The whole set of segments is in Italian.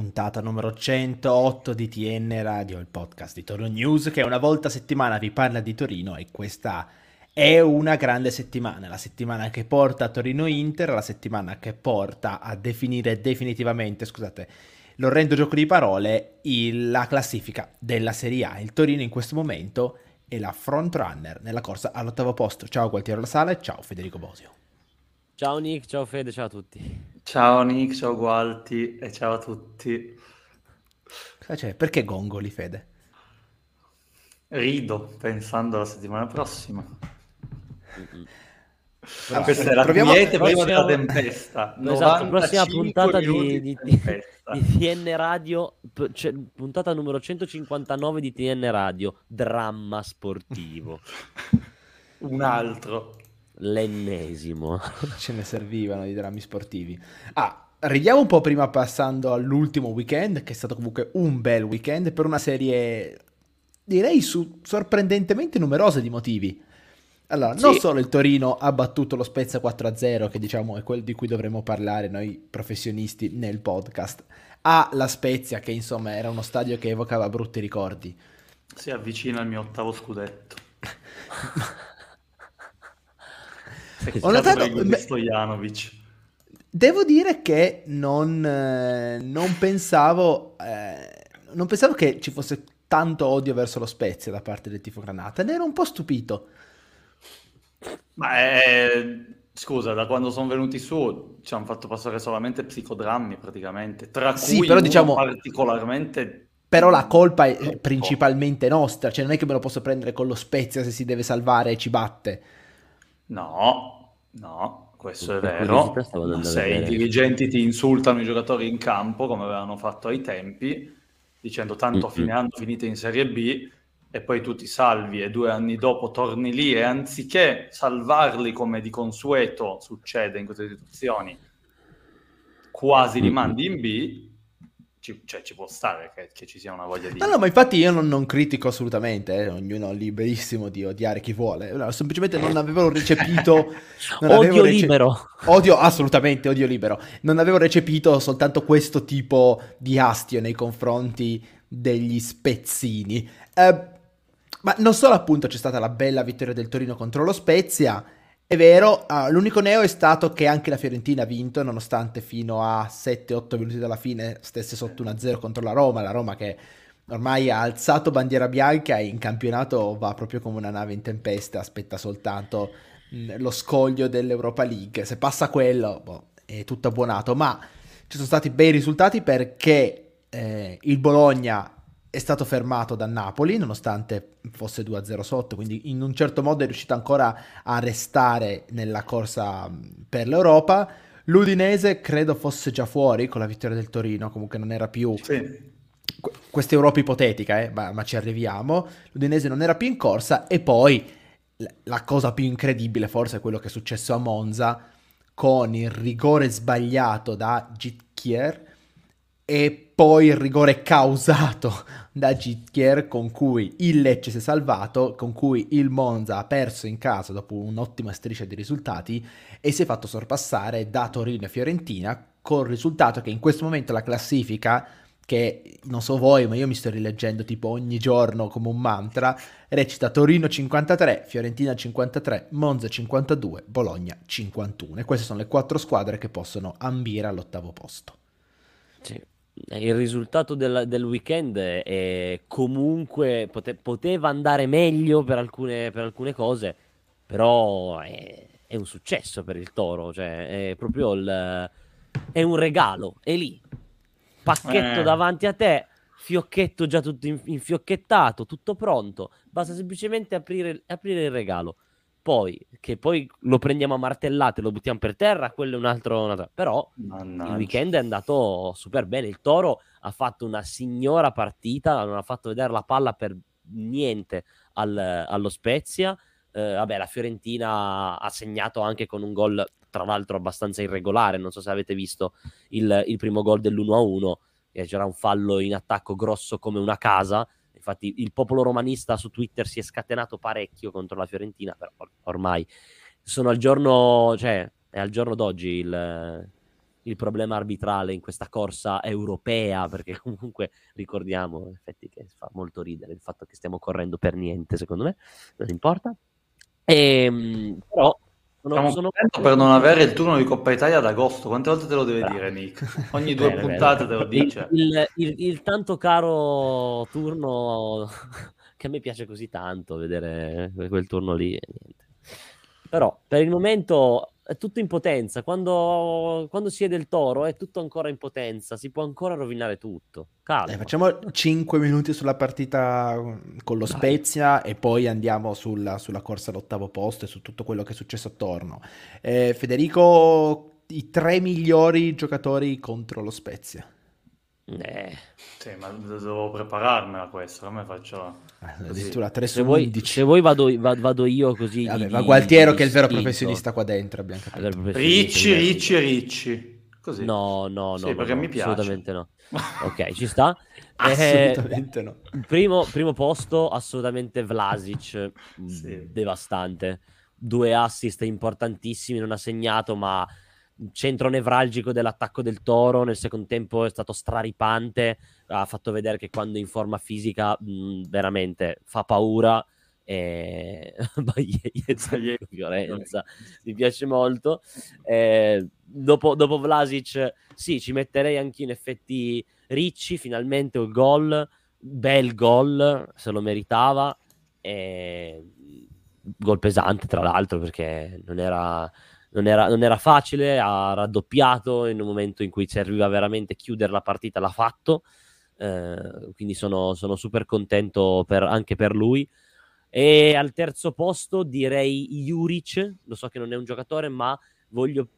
puntata numero 108 di TN Radio, il podcast di Torino News, che una volta a settimana vi parla di Torino, e questa è una grande settimana, la settimana che porta a Torino-Inter, la settimana che porta a definire definitivamente, scusate, l'orrendo gioco di parole, la classifica della Serie A. Il Torino in questo momento è la frontrunner nella corsa all'8° posto. Ciao Gualtiero La Sala e ciao Federico Bosio. Ciao Nick, ciao Fede, ciao a tutti. Ciao Nick, ciao Gualti e ciao a tutti. Cosa c'è? Perché gongoli, Fede? Rido pensando alla settimana prossima. Ah, questa è la quiete prima della tempesta. Esatto, prossima puntata di TN Radio, puntata numero 159 di TN Radio, dramma sportivo. Un altro. L'ennesimo. Ce ne servivano i drammi sportivi. Ridiamo un po' prima, passando all'ultimo weekend, che è stato comunque un bel weekend per una serie, direi, sorprendentemente numerose di motivi. Allora, sì, non solo il Torino ha battuto lo Spezia 4-0, che diciamo è quello di cui dovremmo parlare noi professionisti nel podcast, la Spezia, che insomma era uno stadio che evocava brutti ricordi. Si avvicina al mio 8° scudetto. Ho notato, devo dire che non pensavo che ci fosse tanto odio verso lo Spezia da parte del tifo granata. Ne ero un po' stupito. Ma scusa, da quando sono venuti su ci hanno fatto passare solamente psicodrammi praticamente, tra cui però, diciamo, particolarmente... Però la colpa è principalmente nostra, cioè non è che me lo posso prendere con lo Spezia se si deve salvare e ci batte. No, questo è vero. Se i dirigenti ti insultano i giocatori in campo, come avevano fatto ai tempi, dicendo tanto a fine anno finite in Serie B, e poi tu ti salvi e 2 anni dopo torni lì, e anziché salvarli come di consueto succede in queste situazioni, quasi li mandi in B, cioè ci può stare che ci sia una voglia di... No, ma infatti io non critico assolutamente, ognuno è liberissimo di odiare chi vuole, semplicemente non avevo recepito... libero. Odio, assolutamente, odio libero. Non avevo recepito soltanto questo tipo di astio nei confronti degli spezzini. Ma non solo, appunto, c'è stata la bella vittoria del Torino contro lo Spezia, è vero, l'unico neo è stato che anche la Fiorentina ha vinto, nonostante fino a 7-8 minuti dalla fine stesse sotto 1-0 contro la Roma che ormai ha alzato bandiera bianca e in campionato va proprio come una nave in tempesta, aspetta soltanto lo scoglio dell'Europa League, se passa quello è tutto abbonato. Ma ci sono stati bei risultati, perché il Bologna è stato fermato da Napoli, nonostante fosse 2-0 sotto, quindi in un certo modo è riuscito ancora a restare nella corsa per l'Europa. L'Udinese credo fosse già fuori con la vittoria del Torino, comunque non era più... Sì. Questa Europa ipotetica, ma ci arriviamo. L'Udinese non era più in corsa, e poi la cosa più incredibile forse è quello che è successo a Monza, con il rigore sbagliato da Gitkier e poi il rigore causato da Gitkier, con cui il Lecce si è salvato, con cui il Monza ha perso in casa dopo un'ottima striscia di risultati e si è fatto sorpassare da Torino e Fiorentina, col risultato che in questo momento la classifica, che non so voi ma io mi sto rileggendo tipo ogni giorno come un mantra, recita Torino 53, Fiorentina 53, Monza 52, Bologna 51. E queste sono le 4 squadre che possono ambire all'8° posto. Sì. Il risultato del weekend è comunque poteva andare meglio per alcune cose, però è un successo per il Toro, cioè è proprio è un regalo, è lì, pacchetto davanti a te, fiocchetto già tutto infiocchettato, tutto pronto, basta semplicemente aprire il regalo, poi lo prendiamo a martellate, lo buttiamo per terra, quello è un altro. Però mannaggia, il weekend è andato super bene, il Toro ha fatto una signora partita, non ha fatto vedere la palla per niente allo Spezia. La Fiorentina ha segnato anche con un gol, tra l'altro abbastanza irregolare, non so se avete visto il primo gol dell'1-1, c'era un fallo in attacco grosso come una casa. Infatti il popolo romanista su Twitter si è scatenato parecchio contro la Fiorentina, però ormai è al giorno d'oggi il problema arbitrale in questa corsa europea, perché comunque ricordiamo, in effetti, che fa molto ridere il fatto che stiamo correndo per niente, secondo me, non importa. Però sono per non avere il turno di Coppa Italia ad agosto, quante volte te lo deve dire Nick? Ogni due puntate te lo dice. Il tanto caro turno che a me piace così tanto, vedere quel turno lì. Niente. Però per il momento è tutto in potenza, quando si è del Toro è tutto ancora in potenza, si può ancora rovinare tutto. Facciamo 5 minuti sulla partita con lo Spezia e poi andiamo sulla corsa all'ottavo posto e su tutto quello che è successo attorno. Federico, i 3 migliori giocatori contro lo Spezia. Sì, ma devo prepararmela questa, come faccio? Addirittura 3 su 11. Se vuoi vado io così. Vabbè, ma Gualtiero che è il vero professionista qua dentro, abbiamo capito. Ricci. Così. No, sì, no, perché mi piace. Assolutamente no. Ok, ci sta. Assolutamente no. Primo posto assolutamente Vlasic, sì. Devastante. 2 assist importantissimi, non ha segnato, ma centro nevralgico dell'attacco del Toro. Nel secondo tempo è stato straripante, ha fatto vedere che quando in forma fisica veramente fa paura. Violenza, mi piace molto. Dopo Vlasic, sì, ci metterei anche in effetti Ricci, finalmente un gol, bel gol, se lo meritava, gol pesante tra l'altro, perché non era facile, ha raddoppiato in un momento in cui serviva veramente chiudere la partita, l'ha fatto, quindi sono super contento anche per lui. E al terzo posto direi Juric, lo so che non è un giocatore, ma voglio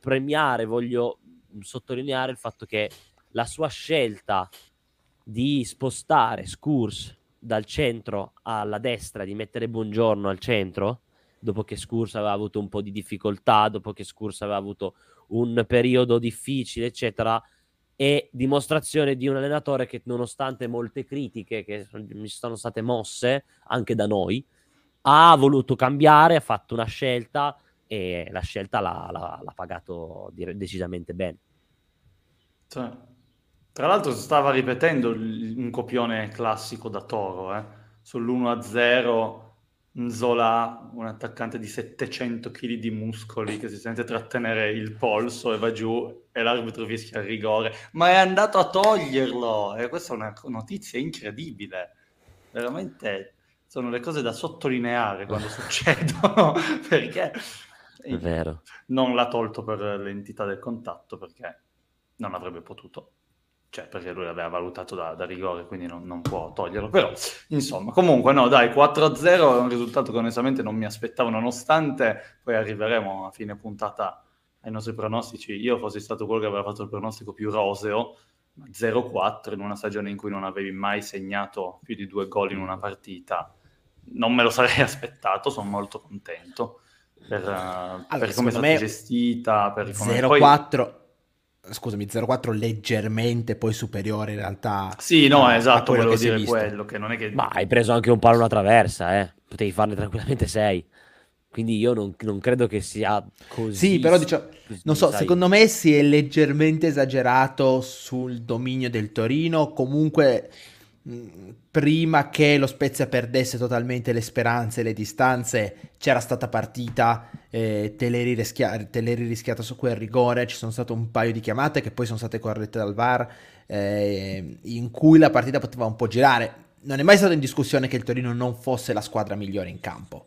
sottolineare il fatto che la sua scelta di spostare Scurs dal centro alla destra, di mettere Buongiorno al centro, dopo che Scurs aveva avuto un po' di difficoltà, dopo che Scurs aveva avuto un periodo difficile, eccetera, è dimostrazione di un allenatore che, nonostante molte critiche che mi sono state mosse anche da noi, ha voluto cambiare, ha fatto una scelta e la scelta l'ha pagato decisamente bene. Tra l'altro stava ripetendo un copione classico da Toro, sull'1-0... Nzola, un attaccante di 700 kg di muscoli che si sente trattenere il polso e va giù e l'arbitro fischia il rigore, ma è andato a toglierlo, e questa è una notizia incredibile, veramente sono le cose da sottolineare quando succedono, perché è vero. Non l'ha tolto per l'entità del contatto, perché non avrebbe potuto, cioè perché lui l'aveva valutato da rigore, quindi non può toglierlo, però insomma, comunque no, dai, 4-0 è un risultato che onestamente non mi aspettavo, nonostante poi arriveremo a fine puntata ai nostri pronostici. Io fossi stato quello che aveva fatto il pronostico più roseo, 0-4 in una stagione in cui non avevi mai segnato più di 2 gol in una partita, non me lo sarei aspettato. Sono molto contento per come è stata gestita, per come 0-4 poi... Scusami, 0-4 leggermente poi superiore in realtà. Sì, no, esatto, volevo dire quello, che non è che... Ma hai preso anche un palo alla traversa, potevi farne tranquillamente 6. Quindi io non credo che sia così. Sì, però diciamo, non so, secondo me si è leggermente esagerato sul dominio del Torino. Comunque prima che lo Spezia perdesse totalmente le speranze e le distanze, c'era stata partita, Teleri rischiata su quel rigore, ci sono state un paio di chiamate che poi sono state corrette dal VAR, in cui la partita poteva un po' girare. Non è mai stato in discussione che il Torino non fosse la squadra migliore in campo,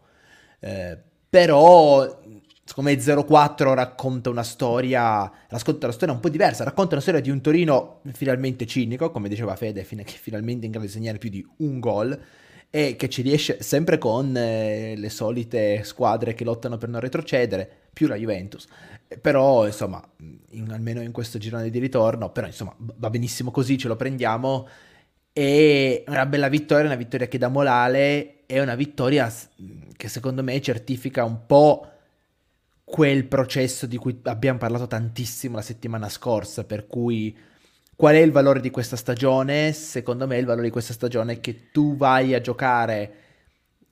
però secondo me 0-4 racconta una storia un po' diversa, racconta una storia di un Torino finalmente cinico, come diceva Fede, che finalmente è in grado di segnare più di un gol, e che ci riesce sempre con le solite squadre che lottano per non retrocedere, più la Juventus, però insomma, almeno in questo girone di ritorno, però insomma va benissimo così, ce lo prendiamo, e una bella vittoria, una vittoria che dà morale, è una vittoria che secondo me certifica un po' quel processo di cui abbiamo parlato tantissimo la settimana scorsa, per cui qual è il valore di questa stagione? Secondo me il valore di questa stagione è che tu vai a giocare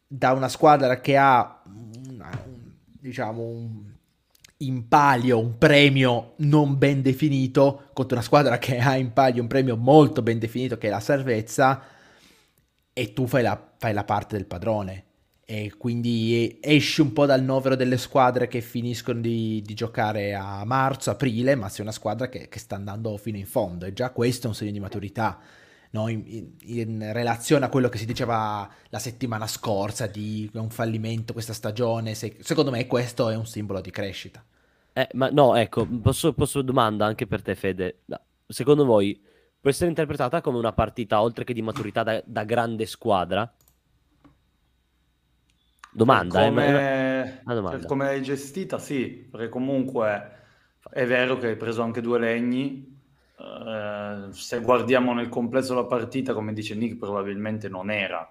da una squadra che ha diciamo in palio un premio non ben definito contro una squadra che ha in palio un premio molto ben definito, che è la salvezza, e tu fai la parte del padrone, e quindi esci un po' dal novero delle squadre che finiscono di giocare a marzo, aprile, ma sei una squadra che sta andando fino in fondo, e già questo è un segno di maturità, no? In relazione a quello che si diceva la settimana scorsa di un fallimento questa stagione, secondo me questo è un simbolo di crescita. Ma no, ecco, posso domanda anche per te, Fede. Secondo voi può essere interpretata come una partita, oltre che di maturità, da grande squadra? Domanda, domanda. Come l'hai gestita, sì, perché comunque è vero che hai preso anche due legni. Se guardiamo nel complesso la partita, come dice Nick, probabilmente non era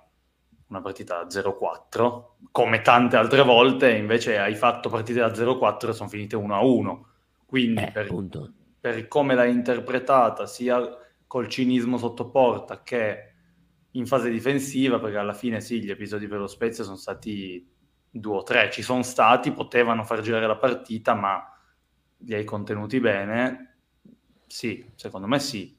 una partita da 0-4, come tante altre volte, invece hai fatto partite da 0-4 e sono finite 1-1. Quindi per come l'hai interpretata, sia col cinismo sotto porta che in fase difensiva, perché alla fine sì, gli episodi per lo Spezia sono stati 2 o 3, ci sono stati, potevano far girare la partita, ma li hai contenuti bene. Sì, secondo me sì.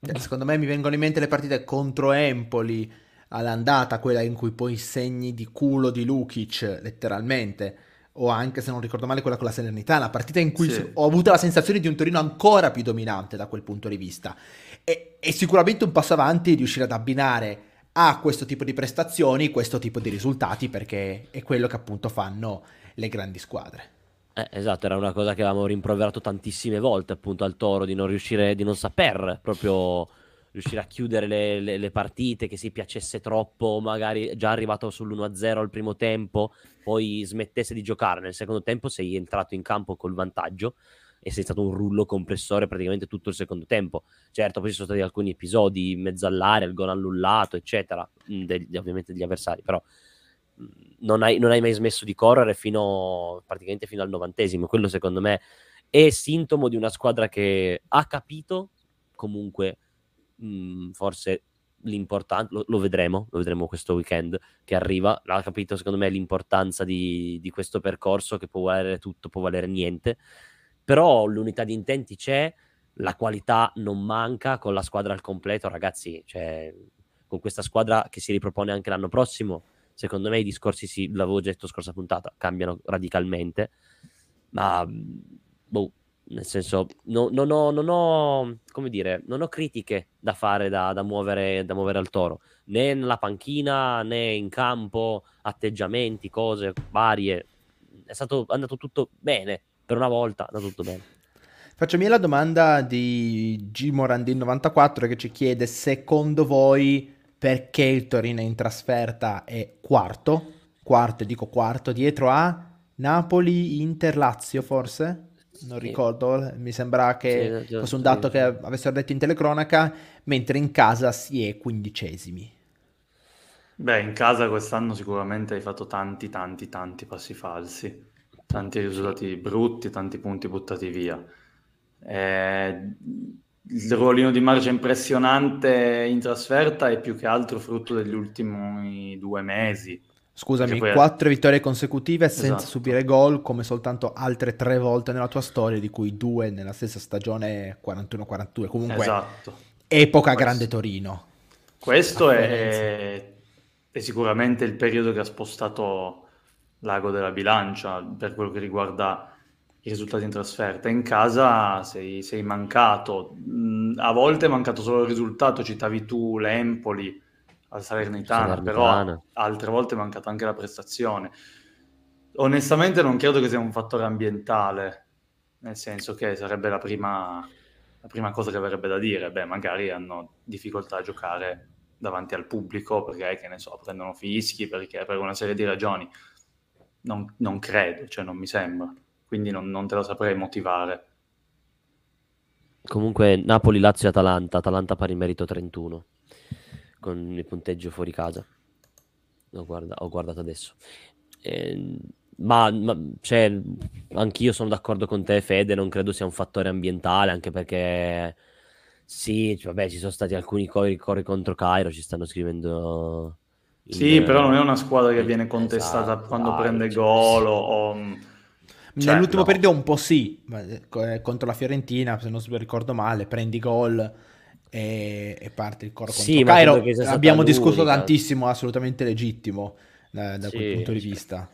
Secondo me mi vengono in mente le partite contro Empoli all'andata, quella in cui poi segni di culo di Lukic, letteralmente, o anche, se non ricordo male, quella con la Salernitana, la partita in cui sì, ho avuto la sensazione di un Torino ancora più dominante da quel punto di vista. È sicuramente un passo avanti riuscire ad abbinare a questo tipo di prestazioni questo tipo di risultati, perché è quello che appunto fanno le grandi squadre. Esatto, era una cosa che avevamo rimproverato tantissime volte appunto al Toro, di non riuscire, di non saper proprio riuscire a chiudere le partite, che si piacesse troppo, magari già arrivato sull'1-0 al primo tempo, poi smettesse di giocare. Nel secondo tempo sei entrato in campo col vantaggio e sei stato un rullo compressore praticamente tutto il secondo tempo. Certo, poi ci sono stati alcuni episodi in mezzo all'area, il gol annullato, eccetera, ovviamente degli avversari, però non hai mai smesso di correre praticamente fino al 90°. Quello secondo me è sintomo di una squadra che ha capito comunque forse l'importante, lo vedremo questo weekend che arriva, ha capito secondo me l'importanza di questo percorso, che può valere tutto, può valere niente, però l'unità di intenti c'è, la qualità non manca, con la squadra al completo, ragazzi, cioè, con questa squadra che si ripropone anche l'anno prossimo, secondo me i discorsi, sì, l'avevo già detto scorsa puntata, cambiano radicalmente, ma nel senso non ho come dire, non ho critiche da fare, da muovere al Toro, né nella panchina né in campo, atteggiamenti, cose varie, è andato tutto bene. Per una volta da tutto bene. Faccio mia la domanda di G. Morandin 94 che ci chiede: secondo voi perché il Torino in trasferta è quarto dietro a Napoli, Inter, Lazio forse? Non ricordo, mi sembra che fosse un dato che avessero detto in telecronaca, mentre in casa si è 15°. Beh, in casa quest'anno sicuramente hai fatto tanti passi falsi, tanti risultati brutti, tanti punti buttati via. Il ruolino di marcia impressionante in trasferta è più che altro frutto degli ultimi 2 mesi. Scusami, 4 vittorie consecutive senza subire gol, come soltanto altre 3 volte nella tua storia, di cui 2 nella stessa stagione 41-42. Comunque, epoca grande Torino. Questo è sicuramente il periodo che ha spostato l'ago della bilancia per quello che riguarda i risultati in trasferta. In casa sei mancato, a volte è mancato solo il risultato, citavi tu l'Empoli al Salernitana, però altre volte è mancata anche la prestazione. Onestamente non credo che sia un fattore ambientale, nel senso che sarebbe la prima cosa che verrebbe da dire: beh, magari hanno difficoltà a giocare davanti al pubblico perché, che ne so, prendono fischi, perché per una serie di ragioni. Non credo, cioè non mi sembra, quindi non te lo saprei motivare. Comunque Napoli, Lazio e Atalanta pari merito 31 con il punteggio fuori casa, ho guardato adesso, ma cioè, anch'io sono d'accordo con te, Fede, non credo sia un fattore ambientale, anche perché sì, cioè, vabbè, ci sono stati alcuni corri contro Cairo, ci stanno scrivendo. Sì, però non è una squadra che viene contestata quando prende gol. Cioè, nell'ultimo periodo un po' sì, contro la Fiorentina, se non ricordo male, prendi gol e parte il coro contro Cairo. Abbiamo discusso tantissimo, assolutamente legittimo da quel punto di vista.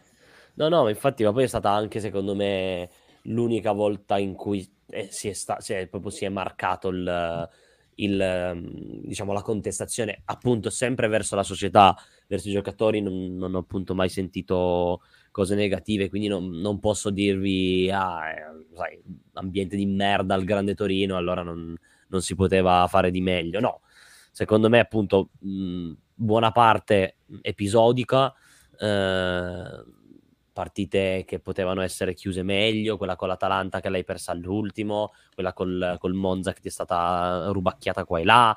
No, no, infatti, ma poi è stata anche, secondo me, l'unica volta in cui si è marcato diciamo la contestazione, appunto, sempre verso la società, verso i giocatori. Non ho appunto mai sentito cose negative, quindi non posso dirvi sai, ambiente di merda al Grande Torino, allora non si poteva fare di meglio. No, secondo me appunto buona parte episodica, partite che potevano essere chiuse meglio, quella con l'Atalanta che l'hai persa all'ultimo, quella col Monza che ti è stata rubacchiata qua e là,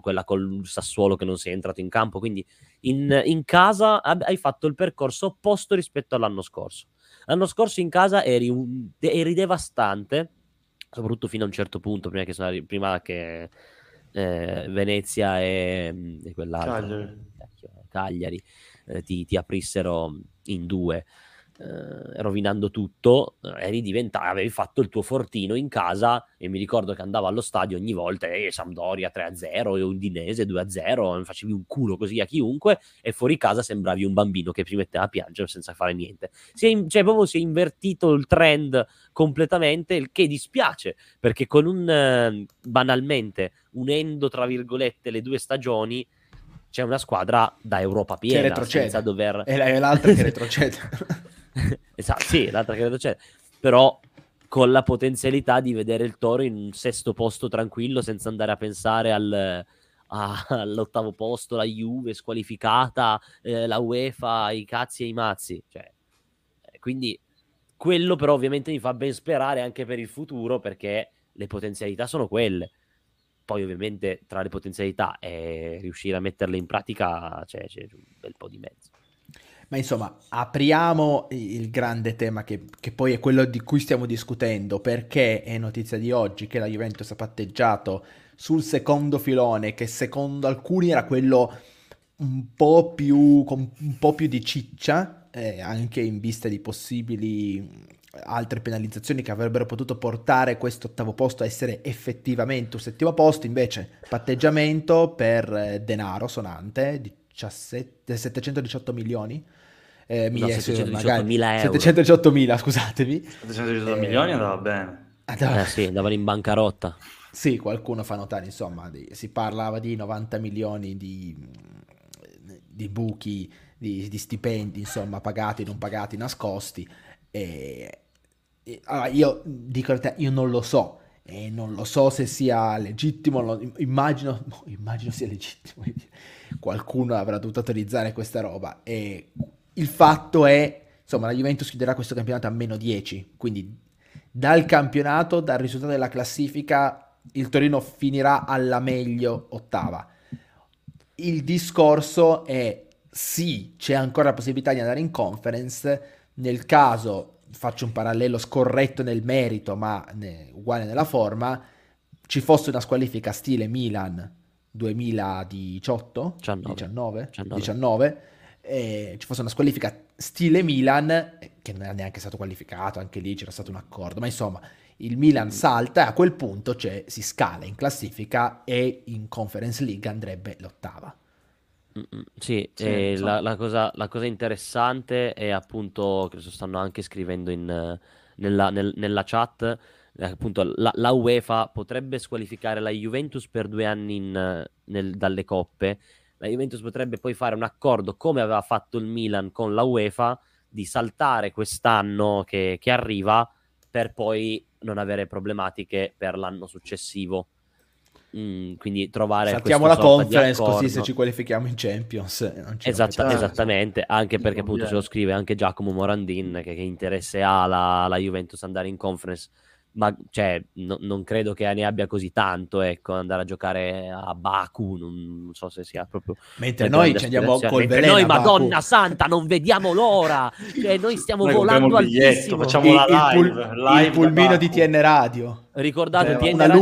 quella col Sassuolo che non sei entrato in campo, quindi in casa hai fatto il percorso opposto rispetto all'anno scorso. L'anno scorso in casa eri devastante, soprattutto fino a un certo punto, prima che Venezia e quell'altra Cagliari ti aprissero in due, rovinando tutto. Avevi fatto il tuo fortino in casa, e mi ricordo che andavo allo stadio ogni volta, Sampdoria 3-0 e Udinese 2-0, facevi un culo così a chiunque, e fuori casa sembravi un bambino che si metteva a piangere senza fare niente. Si è invertito il trend completamente, il che dispiace, perché con banalmente unendo tra virgolette le due stagioni c'è una squadra da Europa piena, senza dover... E l'altra che retrocede. Esatto, sì, l'altra che retrocede. Però con la potenzialità di vedere il Toro in un sesto posto tranquillo, senza andare a pensare all'ottavo posto, la Juve squalificata, la UEFA, i cazzi e i mazzi. Cioè, quindi quello però ovviamente mi fa ben sperare anche per il futuro, perché le potenzialità sono quelle. Poi ovviamente tra le potenzialità e riuscire a metterle in pratica c'è un bel po' di mezzo. Ma insomma, apriamo il grande tema che poi è quello di cui stiamo discutendo, perché è notizia di oggi che la Juventus ha patteggiato sul secondo filone, che secondo alcuni era quello un po' più di ciccia, anche in vista di possibili altre penalizzazioni che avrebbero potuto portare questo ottavo posto a essere effettivamente un settimo posto. Invece patteggiamento per denaro sonante, 718 milioni, no, 718.000 scusatevi, 718 milioni andava bene, sì, andavano in bancarotta, sì, qualcuno fa notare, insomma, si parlava di 90 milioni di buchi di stipendi, insomma, pagati, non pagati, nascosti. Allora io dico, io non lo so, e non lo so se sia legittimo, immagino sia legittimo, qualcuno avrà dovuto autorizzare questa roba, e il fatto è, insomma, la Juventus chiuderà questo campionato a -10, quindi dal campionato, dal risultato della classifica, il Torino finirà alla meglio ottava. Il discorso è, sì, c'è ancora la possibilità di andare in Conference. Nel caso, faccio un parallelo scorretto nel merito, ma uguale nella forma, ci fosse una squalifica stile Milan 2018-19, ci fosse una squalifica stile Milan, che non era neanche stato qualificato, anche lì c'era stato un accordo, ma insomma il Milan salta, e a quel punto si scala in classifica, e in Conference League andrebbe l'8ª. Sì, la cosa interessante è appunto che stanno anche scrivendo nella chat, appunto la UEFA potrebbe squalificare la Juventus per 2 anni dalle coppe. La Juventus potrebbe poi fare un accordo, come aveva fatto il Milan con la UEFA, di saltare quest'anno che arriva, per poi non avere problematiche per l'anno successivo. Quindi trovare, saltiamo la Conference così se ci qualifichiamo in Champions, non ci esattamente, anche perché appunto ce lo scrive anche Giacomo Morandin, che interesse ha la Juventus andare in Conference, ma cioè, non credo che ne abbia così tanto, ecco, andare a giocare a Baku, non so se sia proprio, mentre noi ci andiamo col veleno, noi Madonna santa non vediamo l'ora, cioè noi stiamo volando altissimo, facciamo la live, il pulmino di TN Radio, ricordate, TN una Radio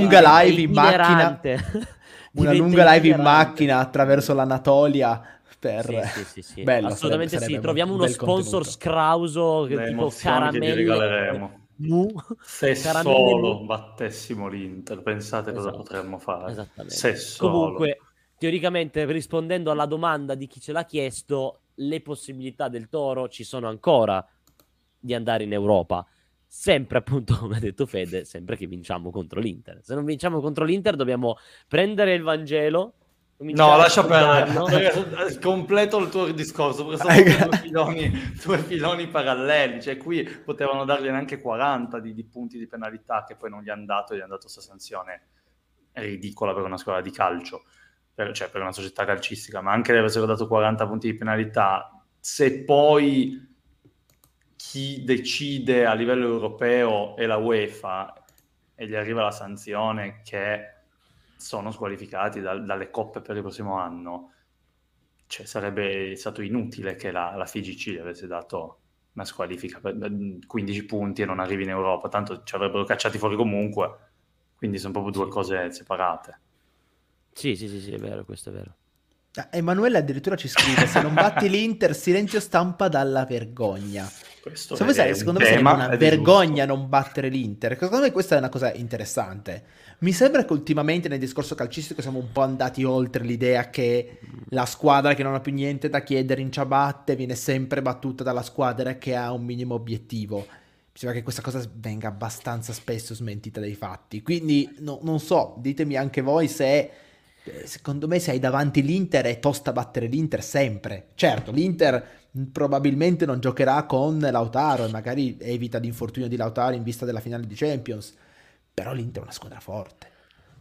lunga live in macchina attraverso l'Anatolia per... Sì, sì, sì, sì. Bello, assolutamente sarebbe, sì, troviamo uno sponsor contenuto. Scrauso che tipo caramelle. Che regaleremo. Se solo battessimo l'Inter, pensate cosa potremmo fare. Esattamente. Se solo. Comunque, teoricamente, rispondendo alla domanda di chi ce l'ha chiesto, le possibilità del Toro ci sono ancora di andare in Europa. Sempre, appunto, come ha detto Fede, sempre che vinciamo contro l'Inter. Se non vinciamo contro l'Inter dobbiamo prendere il Vangelo. No, lascia perdere. Completo il tuo discorso, perché sono due filoni paralleli. Cioè, qui potevano dargliene anche 40 di punti di penalità, che poi non gli hanno dato, gli hanno dato questa sanzione ridicola per una squadra di calcio, cioè per una società calcistica, ma anche le avessero dato 40 punti di penalità, se poi chi decide a livello europeo è la UEFA e gli arriva la sanzione che sono squalificati dalle coppe per il prossimo anno, cioè sarebbe stato inutile che la FIGC avesse dato una squalifica per 15 punti e non arrivi in Europa, tanto ci avrebbero cacciati fuori comunque, quindi sono proprio due cose separate. Sì, è vero, questo è vero. Emanuele addirittura ci scrive: se non batti l'Inter, silenzio stampa dalla vergogna. Questo secondo me sarebbe una vergogna non battere l'Inter. Secondo me questa è una cosa interessante. Mi sembra che ultimamente nel discorso calcistico siamo un po' andati oltre l'idea che la squadra che non ha più niente da chiedere in ciabatte viene sempre battuta dalla squadra che ha un minimo obiettivo. Mi sembra che questa cosa venga abbastanza spesso smentita dai fatti. Quindi non so, ditemi anche voi se... Secondo me se hai davanti l'Inter è tosta battere l'Inter sempre. Certo, l'Inter probabilmente non giocherà con Lautaro e magari evita l'infortunio di Lautaro in vista della finale di Champions, però l'Inter è una squadra forte.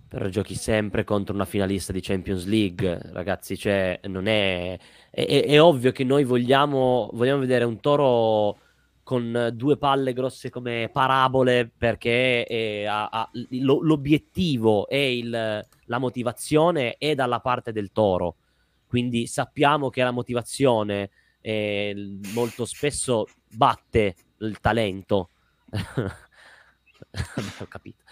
Però giochi sempre contro una finalista di Champions League, ragazzi, cioè non è ovvio che noi vogliamo vedere un Toro con due palle grosse come parabole, perché l'obiettivo e la motivazione è dalla parte del Toro, quindi sappiamo che la motivazione molto spesso batte il talento. Ho capito.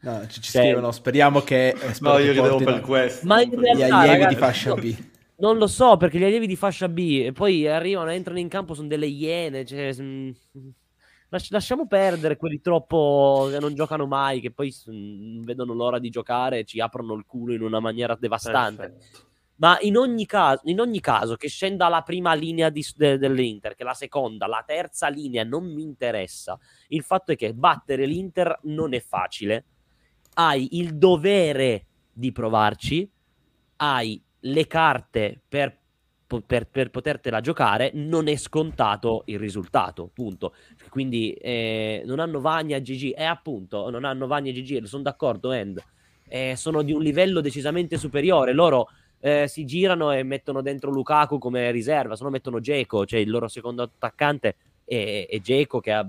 No, ci scrivono, speriamo che... No, io ridevo per questo. Ma in realtà, gli allievi di fascia B. Non lo so, perché gli allievi di fascia B e poi arrivano, entrano in campo, sono delle iene, cioè, lasciamo perdere quelli troppo che non giocano mai, che poi vedono l'ora di giocare e ci aprono il culo in una maniera devastante. Perfetto. Ma in ogni caso che scenda la prima linea dell'Inter, che la seconda, la terza linea non mi interessa. Il fatto è che battere l'Inter non è facile, hai il dovere di provarci, hai le carte per potertela giocare, non è scontato il risultato, punto. Quindi non hanno Vagna e Gigi, appunto, non hanno Vagna e Gigi, sono d'accordo, sono di un livello decisamente superiore, loro si girano e mettono dentro Lukaku come riserva, se no mettono Dzeko, cioè il loro secondo attaccante è Dzeko, che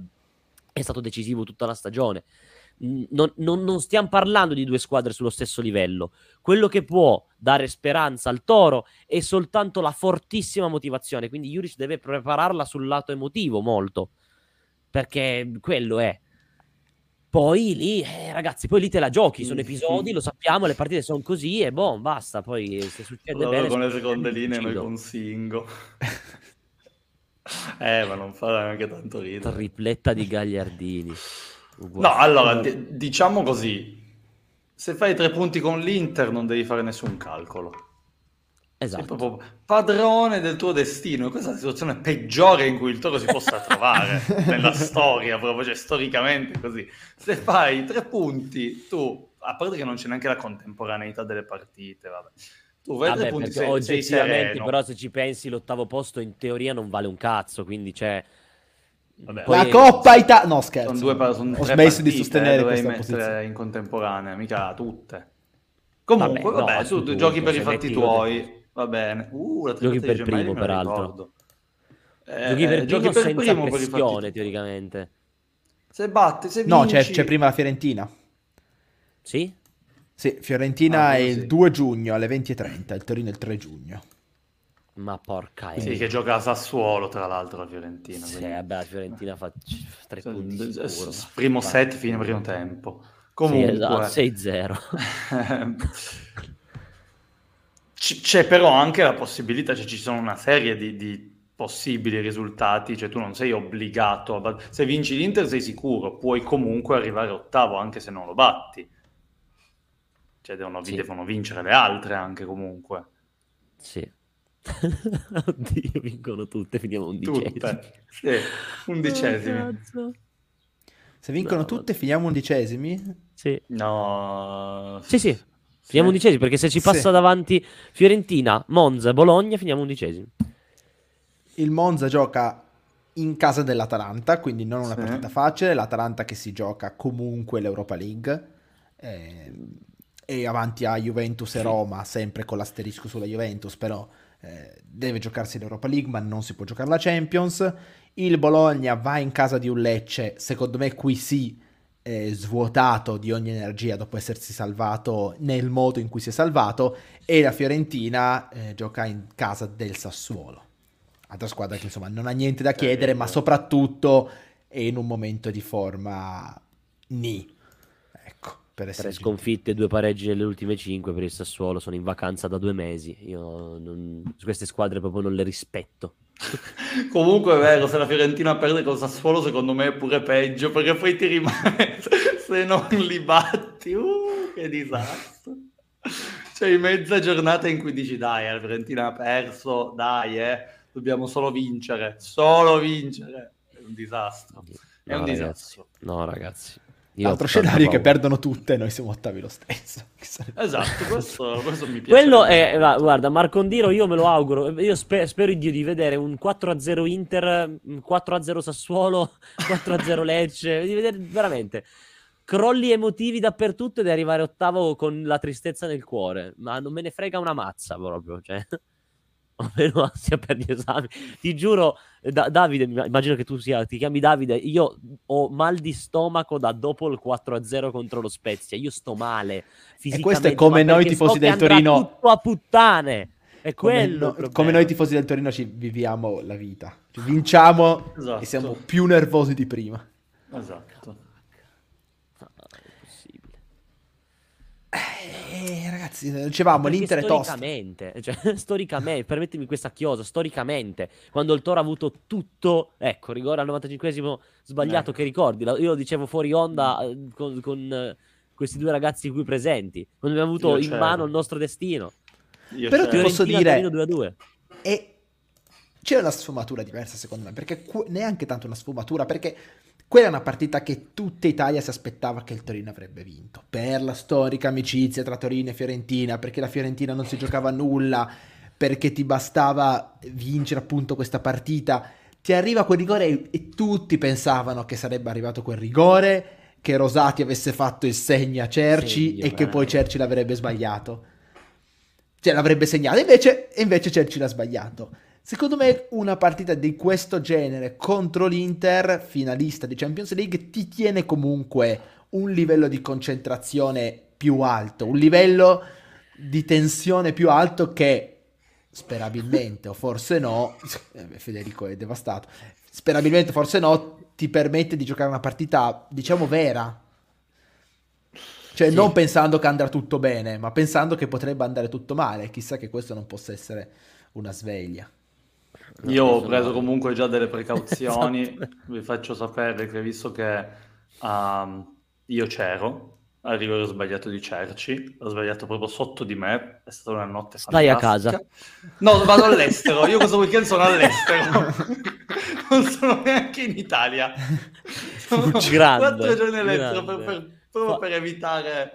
è stato decisivo tutta la stagione. Non stiamo parlando di due squadre sullo stesso livello. Quello che può dare speranza al Toro è soltanto la fortissima motivazione, quindi Juric deve prepararla sul lato emotivo molto, perché quello è. Poi lì, ragazzi, poi lì te la giochi, sono episodi, lo sappiamo, le partite sono così e boh, basta. Poi se succede allora, bene, con le seconde linee noi con Singo. Ma non fa neanche tanto ridere. Tripletta di Gagliardini. No, allora, diciamo così, se fai 3 punti con l'Inter non devi fare nessun calcolo. Esatto. Sei proprio padrone del tuo destino, e questa è la situazione peggiore in cui il Toro si possa trovare nella storia, proprio, cioè storicamente così. Se fai 3 punti, tu, a parte che non c'è neanche la contemporaneità delle partite, vabbè. Tu vai 3 punti, sei oggettivamente, sereno. Però se ci pensi l'8° posto in teoria non vale un cazzo, quindi c'è... Vabbè, la Coppa Italia, no scherzo, ho smesso di sostenere questa posizione in contemporanea, mica tutte. Comunque vabbè, no, tu giochi per i fatti tuoi, va bene. Giochi per primo, peraltro. Giochi per primo, senza pressione, teoricamente. Se batti, se vinci... No, c'è prima la Fiorentina. Sì? Sì, Fiorentina è il 2 giugno alle 20:30, il Torino il 3 giugno. Ma porca sì, che gioca a Sassuolo, tra l'altro, la Fiorentina. Sì, quindi... vabbè, la Fiorentina fa 3 punti sicuro. Primo set, fine primo tempo. Comunque... Sì, esatto, 6-0. C'è però anche la possibilità, cioè ci sono una serie di possibili risultati, cioè tu non sei obbligato, se vinci l'Inter sei sicuro, puoi comunque arrivare ottavo anche se non lo batti. Cioè devono vincere le altre anche comunque. Sì. Oddio, vincono tutte, finiamo undicesimi. Tutte. Sì, undicesimi. Oh, se vincono tutte finiamo undicesimi? Sì. No. Sì. Finiamo undicesimi, perché se ci passa davanti Fiorentina, Monza, Bologna, finiamo undicesimi. Il Monza gioca in casa dell'Atalanta, quindi non una partita facile. L'Atalanta che si gioca comunque l'Europa League, e avanti a Juventus e Roma, sempre con l'asterisco sulla Juventus, però deve giocarsi l'Europa League, ma non si può giocare la Champions. Il Bologna va in casa di un Lecce, secondo me qui sì, svuotato di ogni energia dopo essersi salvato nel modo in cui si è salvato, e la Fiorentina gioca in casa del Sassuolo. Altra squadra che insomma non ha niente da chiedere, ma soprattutto è in un momento di forma ecco, per essere 3 sconfitte, 2 pareggi nelle ultime 5 per il Sassuolo, sono in vacanza da 2 mesi. Io queste squadre proprio non le rispetto. Comunque è vero, se la Fiorentina perde con Sassuolo secondo me è pure peggio, perché poi ti rimane se non li batti, che disastro. Cioè in mezza giornata in cui dici dai, la Fiorentina ha perso, dai dobbiamo solo vincere, è un disastro. No ragazzi, l'altro scenario è che perdono tutte e noi siamo ottavi lo stesso. Esatto, questo mi piace. Quello è, guarda, Marcondiro, io me lo auguro, io spero in Dio di vedere un 4-0 Inter, 4-0 Sassuolo, 4-0 Lecce, di vedere veramente crolli emotivi dappertutto ed arrivare ottavo con la tristezza nel cuore, ma non me ne frega una mazza proprio, cioè... Ovvero sia per gli esami, ti giuro. Davide, immagino che tu ti chiami Davide. Io ho mal di stomaco da dopo il 4-0 contro lo Spezia. Io sto male fisicamente, e questo è come noi tifosi del Torino, tutto a puttane. È quello come noi tifosi del Torino ci viviamo la vita, ci vinciamo e siamo più nervosi di prima. Esatto. Ragazzi, dicevamo l'Inter è tosta. Storicamente, permettimi questa chiosa, storicamente, quando il Toro ha avuto tutto, ecco, rigore al 95esimo sbagliato, che ricordi, io lo dicevo fuori onda con questi due ragazzi qui presenti, quando abbiamo avuto in mano il nostro destino. Però ti posso dire, 2-2. E c'è una sfumatura diversa secondo me, perché neanche tanto una sfumatura, perché... Quella è una partita che tutta Italia si aspettava che il Torino avrebbe vinto, per la storica amicizia tra Torino e Fiorentina, perché la Fiorentina non si giocava nulla, perché ti bastava vincere appunto questa partita. Ti arriva quel rigore e tutti pensavano che sarebbe arrivato quel rigore, che Rosati avesse fatto il segno a Cerci e che poi Cerci l'avrebbe sbagliato. Cioè l'avrebbe segnato, invece Cerci l'ha sbagliato. Secondo me una partita di questo genere contro l'Inter, finalista di Champions League, ti tiene comunque un livello di concentrazione più alto, un livello di tensione più alto che, sperabilmente o forse no, Federico è devastato, sperabilmente forse no, ti permette di giocare una partita, diciamo, vera. Cioè non pensando che andrà tutto bene, ma pensando che potrebbe andare tutto male. Chissà che questo non possa essere una sveglia. Io ho preso comunque già delle precauzioni. Esatto. Vi faccio sapere che, visto che io c'ero al rigore sbagliato di Cerci, l'ho sbagliato proprio sotto di me, è stata una notte fantastica. Stai a casa? No, vado all'estero. Io questo weekend sono all'estero. Non sono neanche in Italia. Sono 4 giorni all'estero per evitare.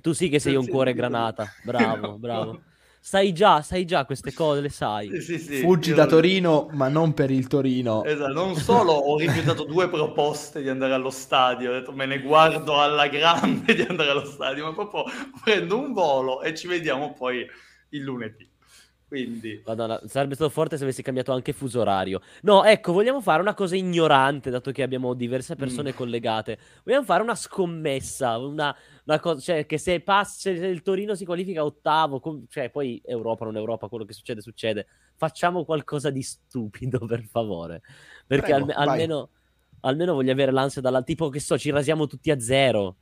Tu sì che sei un cuore granata. Bravo. Sai già queste cose, le sai. Sì, fuggi da Torino, ma non per il Torino. Esatto, non solo ho rifiutato 2 proposte di andare allo stadio, ho detto me ne guardo alla grande di andare allo stadio, ma proprio prendo un volo e ci vediamo poi il lunedì. Quindi Madonna, sarebbe stato forte se avessi cambiato anche fuso orario. No, ecco, vogliamo fare una cosa ignorante, dato che abbiamo diverse persone collegate. Vogliamo fare una scommessa, una cosa, cioè che se passa il Torino si qualifica ottavo, cioè poi Europa, non Europa, quello che succede. Facciamo qualcosa di stupido, per favore. Perché prego, almeno voglio avere l'ansia dalla, tipo, che so, ci rasiamo tutti a 0.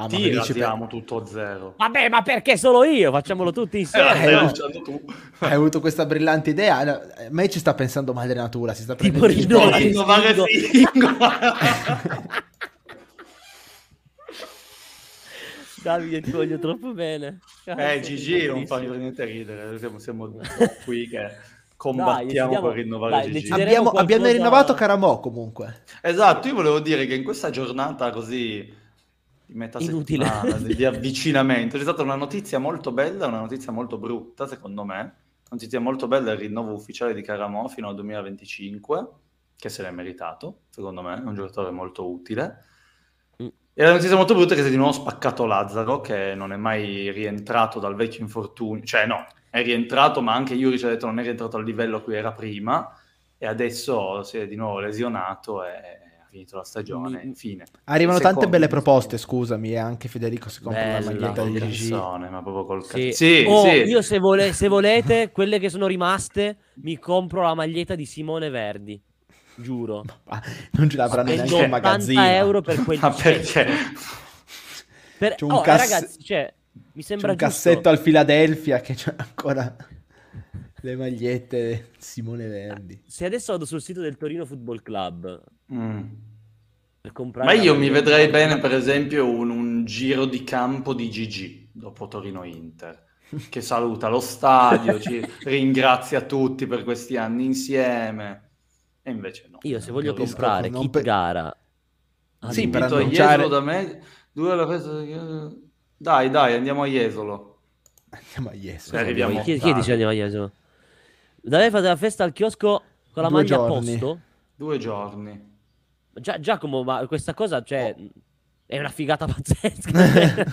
Ah, sì, ma diciamo tutto zero. Vabbè, ma perché solo io? Facciamolo tutti insieme. Tu. Hai avuto questa brillante idea. No, ma ci sta pensando madre natura. Si sta tipo prendendo Davide, ti voglio troppo bene. Gigi, non fa niente a ridere. Siamo qui che combattiamo per rinnovare Gigi. Abbiamo rinnovato Caramò comunque. Esatto, io volevo dire che in questa giornata così... metà settimana di avvicinamento c'è stata una notizia molto bella e una notizia molto brutta, secondo me. La notizia molto bella è il rinnovo ufficiale di Caramò fino al 2025, che se l'è meritato, secondo me, è un giocatore molto utile. E la notizia molto brutta è che si è di nuovo spaccato Lazzaro, che non è mai rientrato dal vecchio infortunio, cioè no, è rientrato, ma anche Juric ha detto non è rientrato al livello a cui era prima, e adesso si è di nuovo lesionato e finito la stagione, infine. Arrivano tante belle proposte, scusami, e anche Federico si compra la maglietta di Gigi. Ma proprio col cazzo. Sì. Io se volete, quelle che sono rimaste, mi compro la maglietta di Simone Verdi. Giuro. Ma non ce l'avranno neanche in magazzino. €80 per quel C'è un ragazzi, cioè, mi sembra giusto. Un cassetto al Philadelphia che c'è ancora... le magliette Simone Verdi. Se adesso vado sul sito del Torino Football Club per comprare, ma io mi vedrei bene per esempio un giro di campo di Gigi dopo Torino Inter che saluta lo stadio, ci ringrazia tutti per questi anni insieme, e invece no, io se voglio comprare kit gara per annunciare da me dai andiamo a Jesolo, chiedici andiamo a Jesolo. Da lei fate la festa al chiosco con la maglia a posto? 2 giorni. Giacomo, ma questa cosa è una figata pazzesca.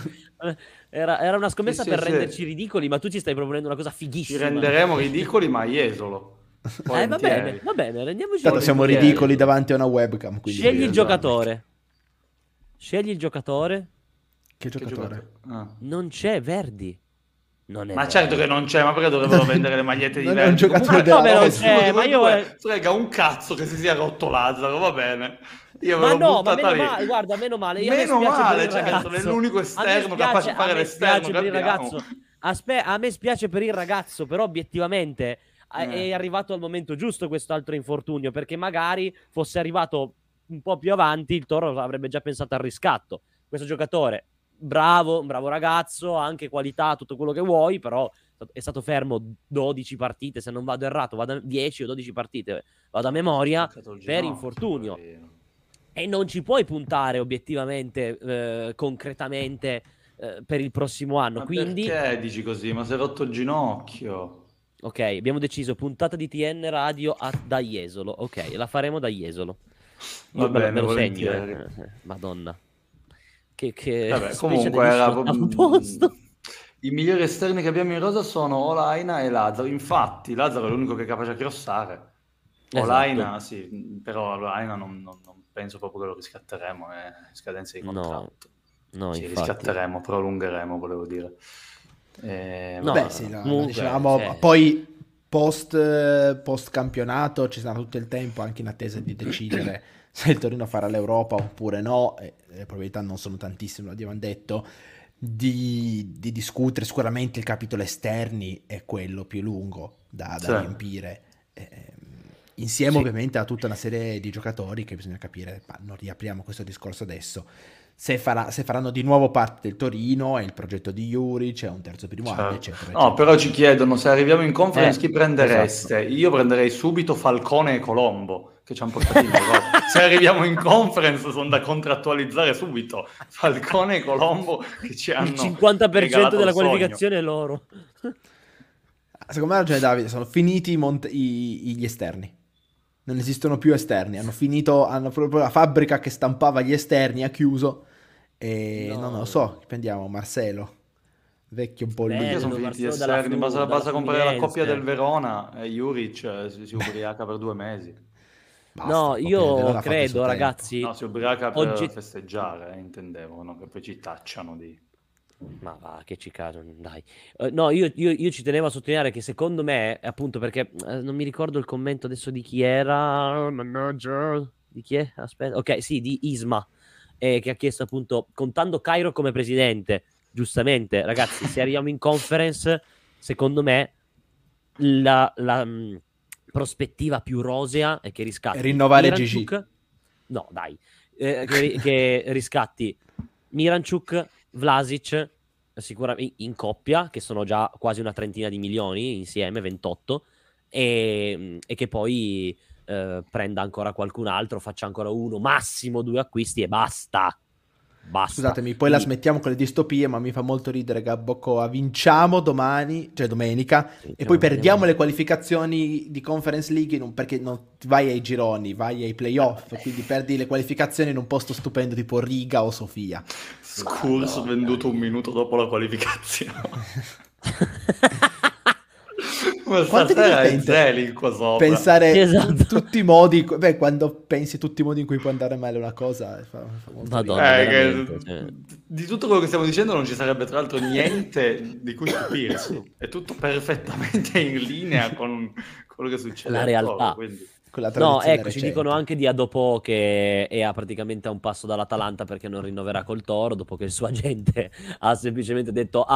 era una scommessa per renderci ridicoli, ma tu ci stai proponendo una cosa fighissima. Ci renderemo ridicoli, ma a Jesolo. Va bene, rendiamoci ridicoli. Siamo ridicoli davanti a una webcam. Scegli il giocatore. Che giocatore? Ah. Non c'è Verdi. Certo che non c'è, ma perché dovrebbero vendere le magliette di Verdi? Ma io frega un cazzo che si sia rotto Lazzaro, va bene. Guarda, meno male. È l'unico esterno capace di fare l'esterno per il ragazzo. A me spiace per il ragazzo, però obiettivamente è arrivato al momento giusto quest'altro infortunio, perché magari fosse arrivato un po' più avanti il Toro avrebbe già pensato al riscatto. Questo giocatore bravo ragazzo, anche qualità, tutto quello che vuoi, però è stato fermo 12 partite, se non vado errato, vado 10 o 12 partite, vado a memoria, per infortunio. E non ci puoi puntare obiettivamente, concretamente, per il prossimo anno. Ma quindi... perché dici così? Ma si è rotto il ginocchio. Ok, abbiamo deciso, puntata di TN Radio da Jesolo. Ok, la faremo da Jesolo. Va bene, me lo segno, Madonna. Vabbè, comunque i migliori esterni che abbiamo in rosa sono Olaina e Lazzaro. Infatti Lazzaro è l'unico che è capace a crossare. Olaina sì, però Olaina non penso proprio che lo riscatteremo, è scadenza di contratto. Sì, riscatteremo, prolungheremo, volevo dire. Poi post campionato ci sarà tutto il tempo anche in attesa di decidere se il Torino farà l'Europa oppure no, e le probabilità non sono tantissime, lo abbiamo detto, di discutere. Sicuramente il capitolo esterni è quello più lungo da riempire, insieme ovviamente a tutta una serie di giocatori che bisogna capire, ma non riapriamo questo discorso adesso, se faranno di nuovo parte del Torino, è il progetto di Juric, c'è un terzo primo anno, eccetera. No, però ci chiedono, se arriviamo in conference chi prendereste? Esatto. Io prenderei subito Falcone e Colombo, che ci hanno portato in se arriviamo in conference sono da contrattualizzare subito Falcone e Colombo che ci hanno il 50% della qualificazione è loro. Secondo me ha ragione Davide, sono finiti gli esterni, non esistono più esterni, hanno proprio la fabbrica che stampava gli esterni ha chiuso e non lo so, prendiamo Marcelo vecchio un po' lì, sono finiti gli esterni, basta comprare la coppia del Verona e Juric si ubriaca per 2 mesi. Basta, io credo, ragazzi, si ubriaca per festeggiare, intendevo, che poi ci tacciano di... Ma va, che ci cagano, dai. Io ci tenevo a sottolineare che secondo me, appunto, perché non mi ricordo il commento adesso di chi era, mannaggia, di chi è? Aspetta, ok, sì, di Isma. che ha chiesto appunto, contando Cairo come presidente, giustamente, ragazzi, se arriviamo in conference, secondo me la prospettiva più rosea è che riscatti rinnovare Gigi. No, dai, che riscatti Miranchuk, Vlasic sicuramente in coppia, che sono già quasi una trentina di milioni insieme, 28, e che poi prenda ancora qualcun altro, faccia ancora uno, massimo due acquisti e basta. Scusatemi, poi la smettiamo con le distopie, ma mi fa molto ridere Gabbocoa. Vinciamo domani, cioè domenica, sì, e poi perdiamo le qualificazioni di Conference League perché non vai ai gironi, vai ai playoff, quindi perdi le qualificazioni in un posto stupendo tipo Riga o Sofia. Skulls venduto un minuto dopo la qualificazione. Quanto è divertente pensare tutti i modi, beh, quando pensi tutti i modi in cui può andare male una cosa fa molto di tutto quello che stiamo dicendo non ci sarebbe tra l'altro niente di cui stupirsi, è tutto perfettamente in linea con quello che succede, la realtà, quindi. No, ecco, recente. Ci dicono anche di Adopò che è praticamente a un passo dall'Atalanta perché non rinnoverà col Toro, dopo che il suo agente ha semplicemente detto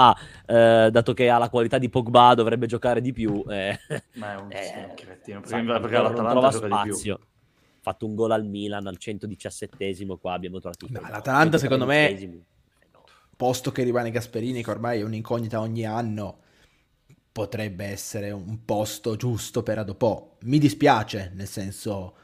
dato che ha la qualità di Pogba dovrebbe giocare di più. Ma è un crettino, perché l'Atalanta trova spazio. Di più. Fatto un gol al Milan al 117esimo, qua abbiamo trovato l'Atalanta, secondo me, posto che rimane Gasperini, che ormai è un'incognita ogni anno, potrebbe essere un posto giusto per Adopò. Mi dispiace, nel senso,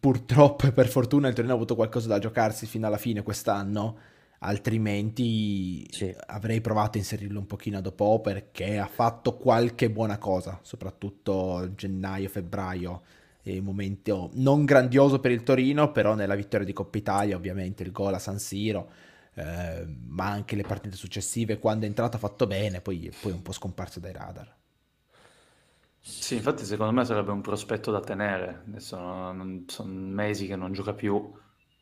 purtroppo e per fortuna il Torino ha avuto qualcosa da giocarsi fino alla fine quest'anno, altrimenti avrei provato a inserirlo un pochino Adopò, perché ha fatto qualche buona cosa, soprattutto gennaio-febbraio, un momento non grandioso per il Torino, però nella vittoria di Coppa Italia, ovviamente il gol a San Siro, ma anche le partite successive, quando è entrato ha fatto bene, poi è un po' scomparso dai radar. Sì, infatti secondo me sarebbe un prospetto da tenere. Adesso sono mesi che non gioca più,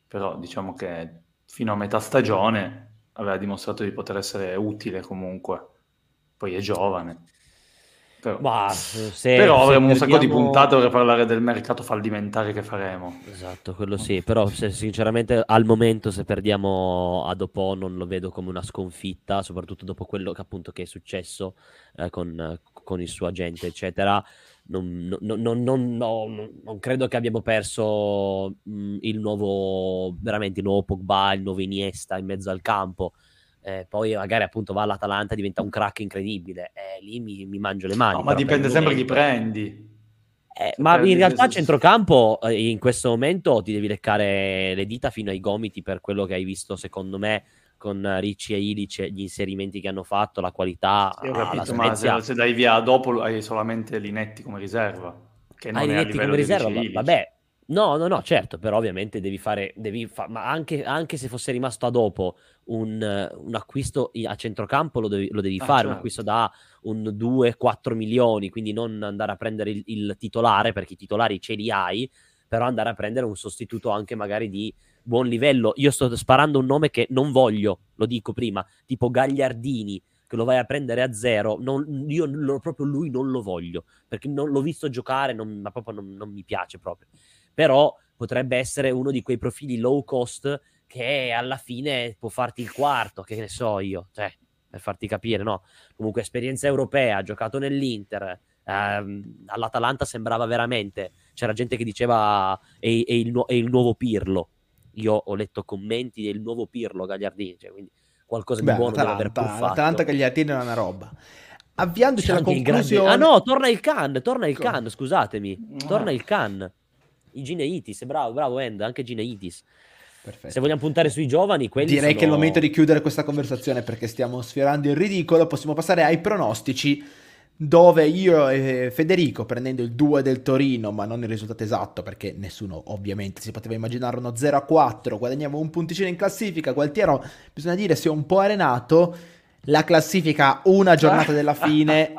però diciamo che fino a metà stagione aveva dimostrato di poter essere utile comunque, poi è giovane, però avremo un sacco di puntate per parlare del mercato fallimentare che faremo. Esatto, quello sì, però se, sinceramente al momento se perdiamo Adopò non lo vedo come una sconfitta, soprattutto dopo quello che appunto che è successo con il suo agente eccetera. Non credo che abbiamo perso il nuovo Pogba, il nuovo Iniesta in mezzo al campo. Poi magari appunto va all'Atalanta e diventa un crack incredibile, lì mi mangio le mani. No, ma dipende sempre chi prendi. Ma in realtà centrocampo in questo momento ti devi leccare le dita fino ai gomiti per quello che hai visto, secondo me, con Ricci e Ilic, gli inserimenti che hanno fatto, la qualità. Sì, ho capito, ma se dai via dopo hai solamente Linetti come riserva, che non è a livello come riserva, di Ricci, vabbè. No, certo, però ovviamente ma anche se fosse rimasto a dopo un acquisto a centrocampo lo devi fare, certo. Un acquisto da 2-4 milioni, quindi non andare a prendere il titolare, perché i titolari ce li hai, però andare a prendere un sostituto anche magari di buon livello. Io sto sparando un nome che non voglio, lo dico prima, tipo Gagliardini, che lo vai a prendere a zero, proprio lui non lo voglio, perché non l'ho visto giocare, ma proprio non mi piace proprio. Però potrebbe essere uno di quei profili low cost che alla fine può farti il quarto, che ne so io, cioè, per farti capire, no? Comunque esperienza europea, ha giocato nell'Inter, all'Atalanta sembrava veramente, c'era gente che diceva è il nuovo Pirlo, io ho letto commenti del nuovo Pirlo Gagliardini, cioè, quindi qualcosa di buono deve aver pur fatto. L'Atalanta Gagliardini è una roba. Avviandoci alla conclusione... torna il Can, scusatemi, torna il Can. I Gineitis, bravo End, anche Gineitis. Perfetto. Se vogliamo puntare sui giovani, direi che è il momento di chiudere questa conversazione, perché stiamo sfiorando il ridicolo. Possiamo passare ai pronostici, dove io e Federico, prendendo il 2 del Torino, ma non il risultato esatto, perché nessuno ovviamente si poteva immaginare uno 0-4, guadagniamo un punticino in classifica. Gualtiero, bisogna dire, si è un po' arenato, la classifica una giornata della fine.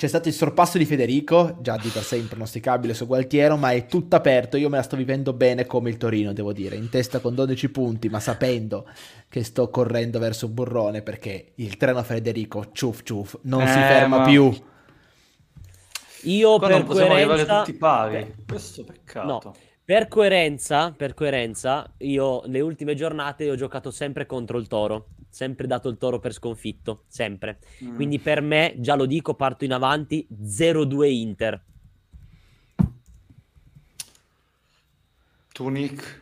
C'è stato il sorpasso di Federico, già di per sé impronosticabile su Gualtiero, ma è tutto aperto. Io me la sto vivendo bene come il Torino, devo dire, in testa con 12 punti, ma sapendo che sto correndo verso un burrone, perché il treno Federico, ciuff, non si ferma più. Io qua per non possiamo arrivare tutti pari, questo peccato. No. Per coerenza, io le ultime giornate ho giocato sempre contro il Toro, sempre dato il Toro per sconfitto, sempre. Quindi per me, già lo dico, parto in avanti, 0-2 Inter. Tu, Nick.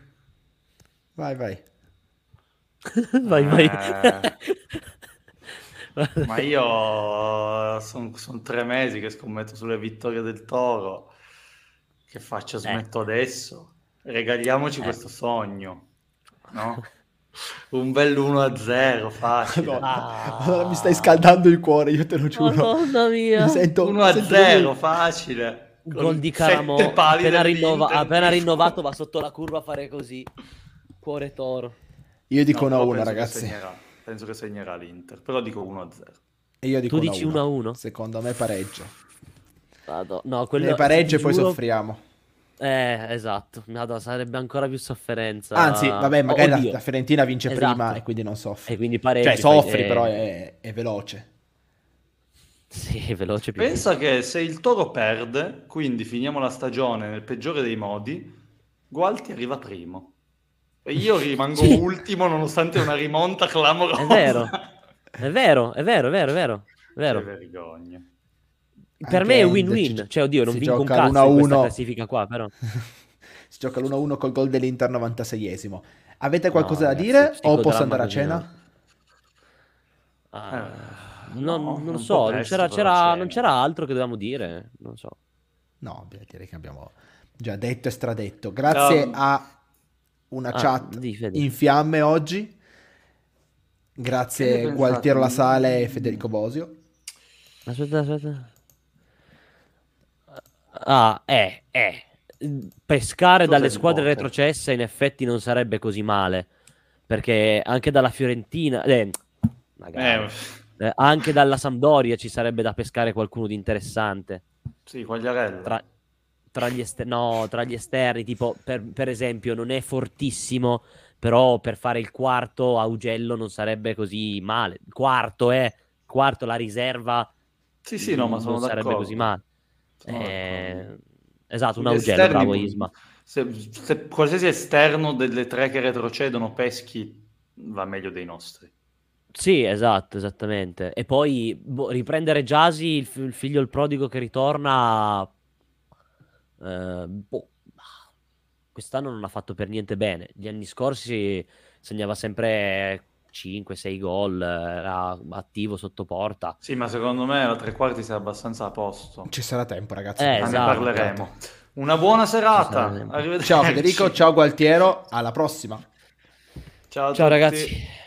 Vai. vai. Ma io sono 3 mesi che scommetto sulle vittorie del Toro. Che faccio? Smetto adesso? Regaliamoci questo sogno, no? Un bel 1-0 facile. Allora mi stai scaldando il cuore, io te lo giuro. Madonna mia. Mi sento, 1-0 facile. Gol di Calamo, appena rinnovato va sotto la curva a fare così. Cuore Toro. Io dico 1-1, no, ragazzi. Penso che segnerà l'Inter, però dico 1-0. E io dico 1-1. Tu dici 1-1? Secondo me pareggio. No, quello... pareggio e poi soffriamo. Esatto. Sarebbe ancora più sofferenza. Anzi, vabbè, magari la Fiorentina vince prima e quindi non soffre. E quindi pareggio. Cioè, soffri, però è veloce. Sì, è veloce. Pensa che se il Toro perde, quindi finiamo la stagione nel peggiore dei modi, Gualti arriva primo. E io rimango ultimo nonostante una rimonta clamorosa. È vero. Che vergogna. Per me è win-win, cioè oddio non vinco un cazzo in questa classifica qua, però si gioca l'1-1 col gol dell'Inter 96esimo. Avete qualcosa da dire o posso andare a cena? Non so, non c'era altro che dovevamo dire, non so. No, direi che abbiamo già detto e stradetto. Grazie a una chat in fiamme oggi. Grazie Gualtiero La Sale e Federico Bosio. Aspetta. Pescare dalle squadre retrocesse in effetti non sarebbe così male, perché anche dalla Fiorentina anche dalla Sampdoria ci sarebbe da pescare qualcuno di interessante. Sì, Quagliarella tra gli esterni, tipo per esempio non è fortissimo, però per fare il quarto a Augello non sarebbe così male. Quarto la riserva. Sì, no, ma sono non d'accordo. Sarebbe così male. Esatto, un Augello, bravo Isma. Se qualsiasi esterno delle 3 che retrocedono peschi, va meglio dei nostri. Sì, esatto, esattamente. E poi riprendere Gyasi, il figlio, il prodigo che ritorna, quest'anno non ha fatto per niente bene. Gli anni scorsi segnava sempre 5-6 gol, era attivo sotto porta. Sì, ma secondo me la tre quarti sarà abbastanza a posto. Ci sarà tempo, ragazzi. Ne parleremo. Una buona serata. Ciao Federico, ciao Gualtiero, alla prossima. Ciao a tutti. Ragazzi.